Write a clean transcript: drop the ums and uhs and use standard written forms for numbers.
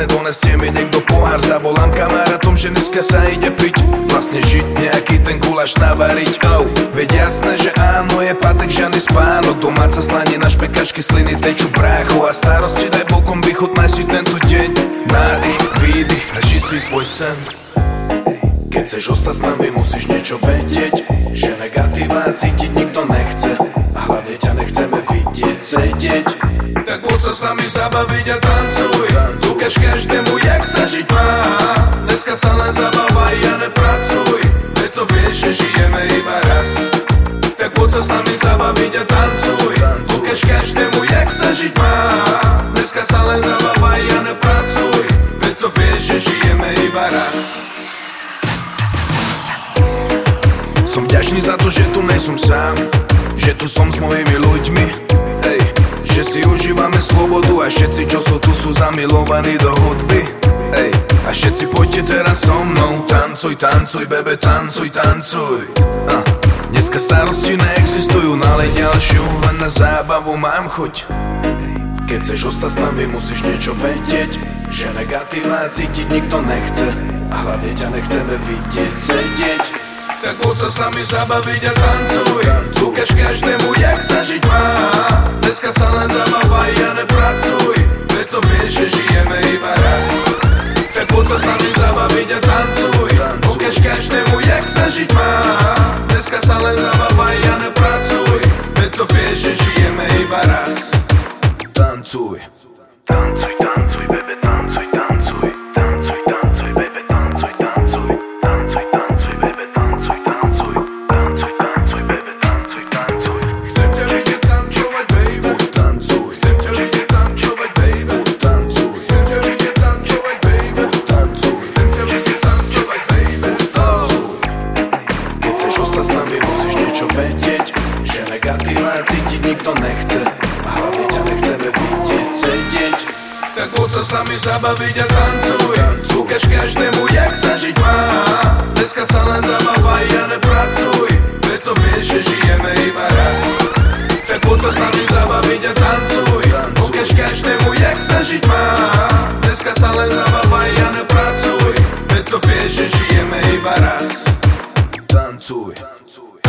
vlastne donesiem mi niekto pohár, zavolám kamarátom, že dneska sa ide piť, vlastne žiť nejaký ten guláš navariť. Au, veď jasné, že áno, je patek, žiadny spánok, domáca slanina, špekačky, sliny tečú, brácho a starosti daj bokom, vychutnaj si tento deň. Nádych, výdych, reži si svoj sen. Keď chceš ostať s nami, musíš niečo vedieť, že negatíva cítiť nikto nechce, a hlavne ťa nechceme vidieť sedieť. Tak poď sa s nami zabaviť a tancuj, ukáž každému, jak sa žiť má. Dneska sa len zabavaj a nepracuj, veď to vieš, že žijeme iba raz. Tak poď sa s nami zabaviť a tancuj, ukáž každému, jak sa žiť má. Dneska sa len zabavaj a nepracuj, veď to vieš, že žijeme iba raz. Som vďačný za to, že tu nejsom sám, že tu som s mojimi ľuďmi, ej, že si užívame slobodu a všetci, čo sú tu, sú zamilovaní do hudby, ej, a všetci poďte teraz so mnou, tancuj, tancuj, bebe, tancuj, tancuj. Dneska starosti neexistujú, nalej ďalšiu, len na zábavu mám chuť. Keď chceš ostať s nami, musíš niečo vedieť, že negatíva cítiť nikto nechce, a hlavne ťa nechceme vidieť sedieť. Tak poď sa s nami zabaviť a tancuj, ukáž každému, jak sa žiť má. Dneska sa len zabavaj a nepracuj, veď to vieš, že žijeme iba raz. Tak poď sa s nami zabaviť a tancuj, ukáž každému, jak sa žiť má. Dneska sa len zabavaj a nepracuj, veď to vieš, že žijeme iba raz. Tancuj, tancuj, tancuj, bebe, tancuj, tancuj, tancuj, tancuj, bebe, tancuj, tancuj, tancuj, tancuj, bebe, tancuj, tancuj, tancuj, tancuj, bebe, tancuj, tancuj. Chcem ťa vidieť tancovať, baby, tancuj. Chcem ťa vidieť tancovať, baby, tancuj. Chcem ťa vidieť tancovať, baby, tancuj. Chcem ťa vidieť tancovať, baby, tancuj. Keď chceš ostať s nami, musíš niečo vedieť, že negatíva cítiť nikto nechce, a hlavne ťa nechceme vidieť sedieť. Tak poď sa s nami zabaviť a tancuj, ukáž každému, jak sa žiť má. Dneska sa len zabavaj a nepracuj, veď to vieš, že žijeme iba raz. Tak poď sa s nami zabaviť a tancuj, ukáž každému, jak sa žiť má. Dneska sa len zabavaj a nepracuj, veď to vieš, že žijeme iba raz. Tancuj.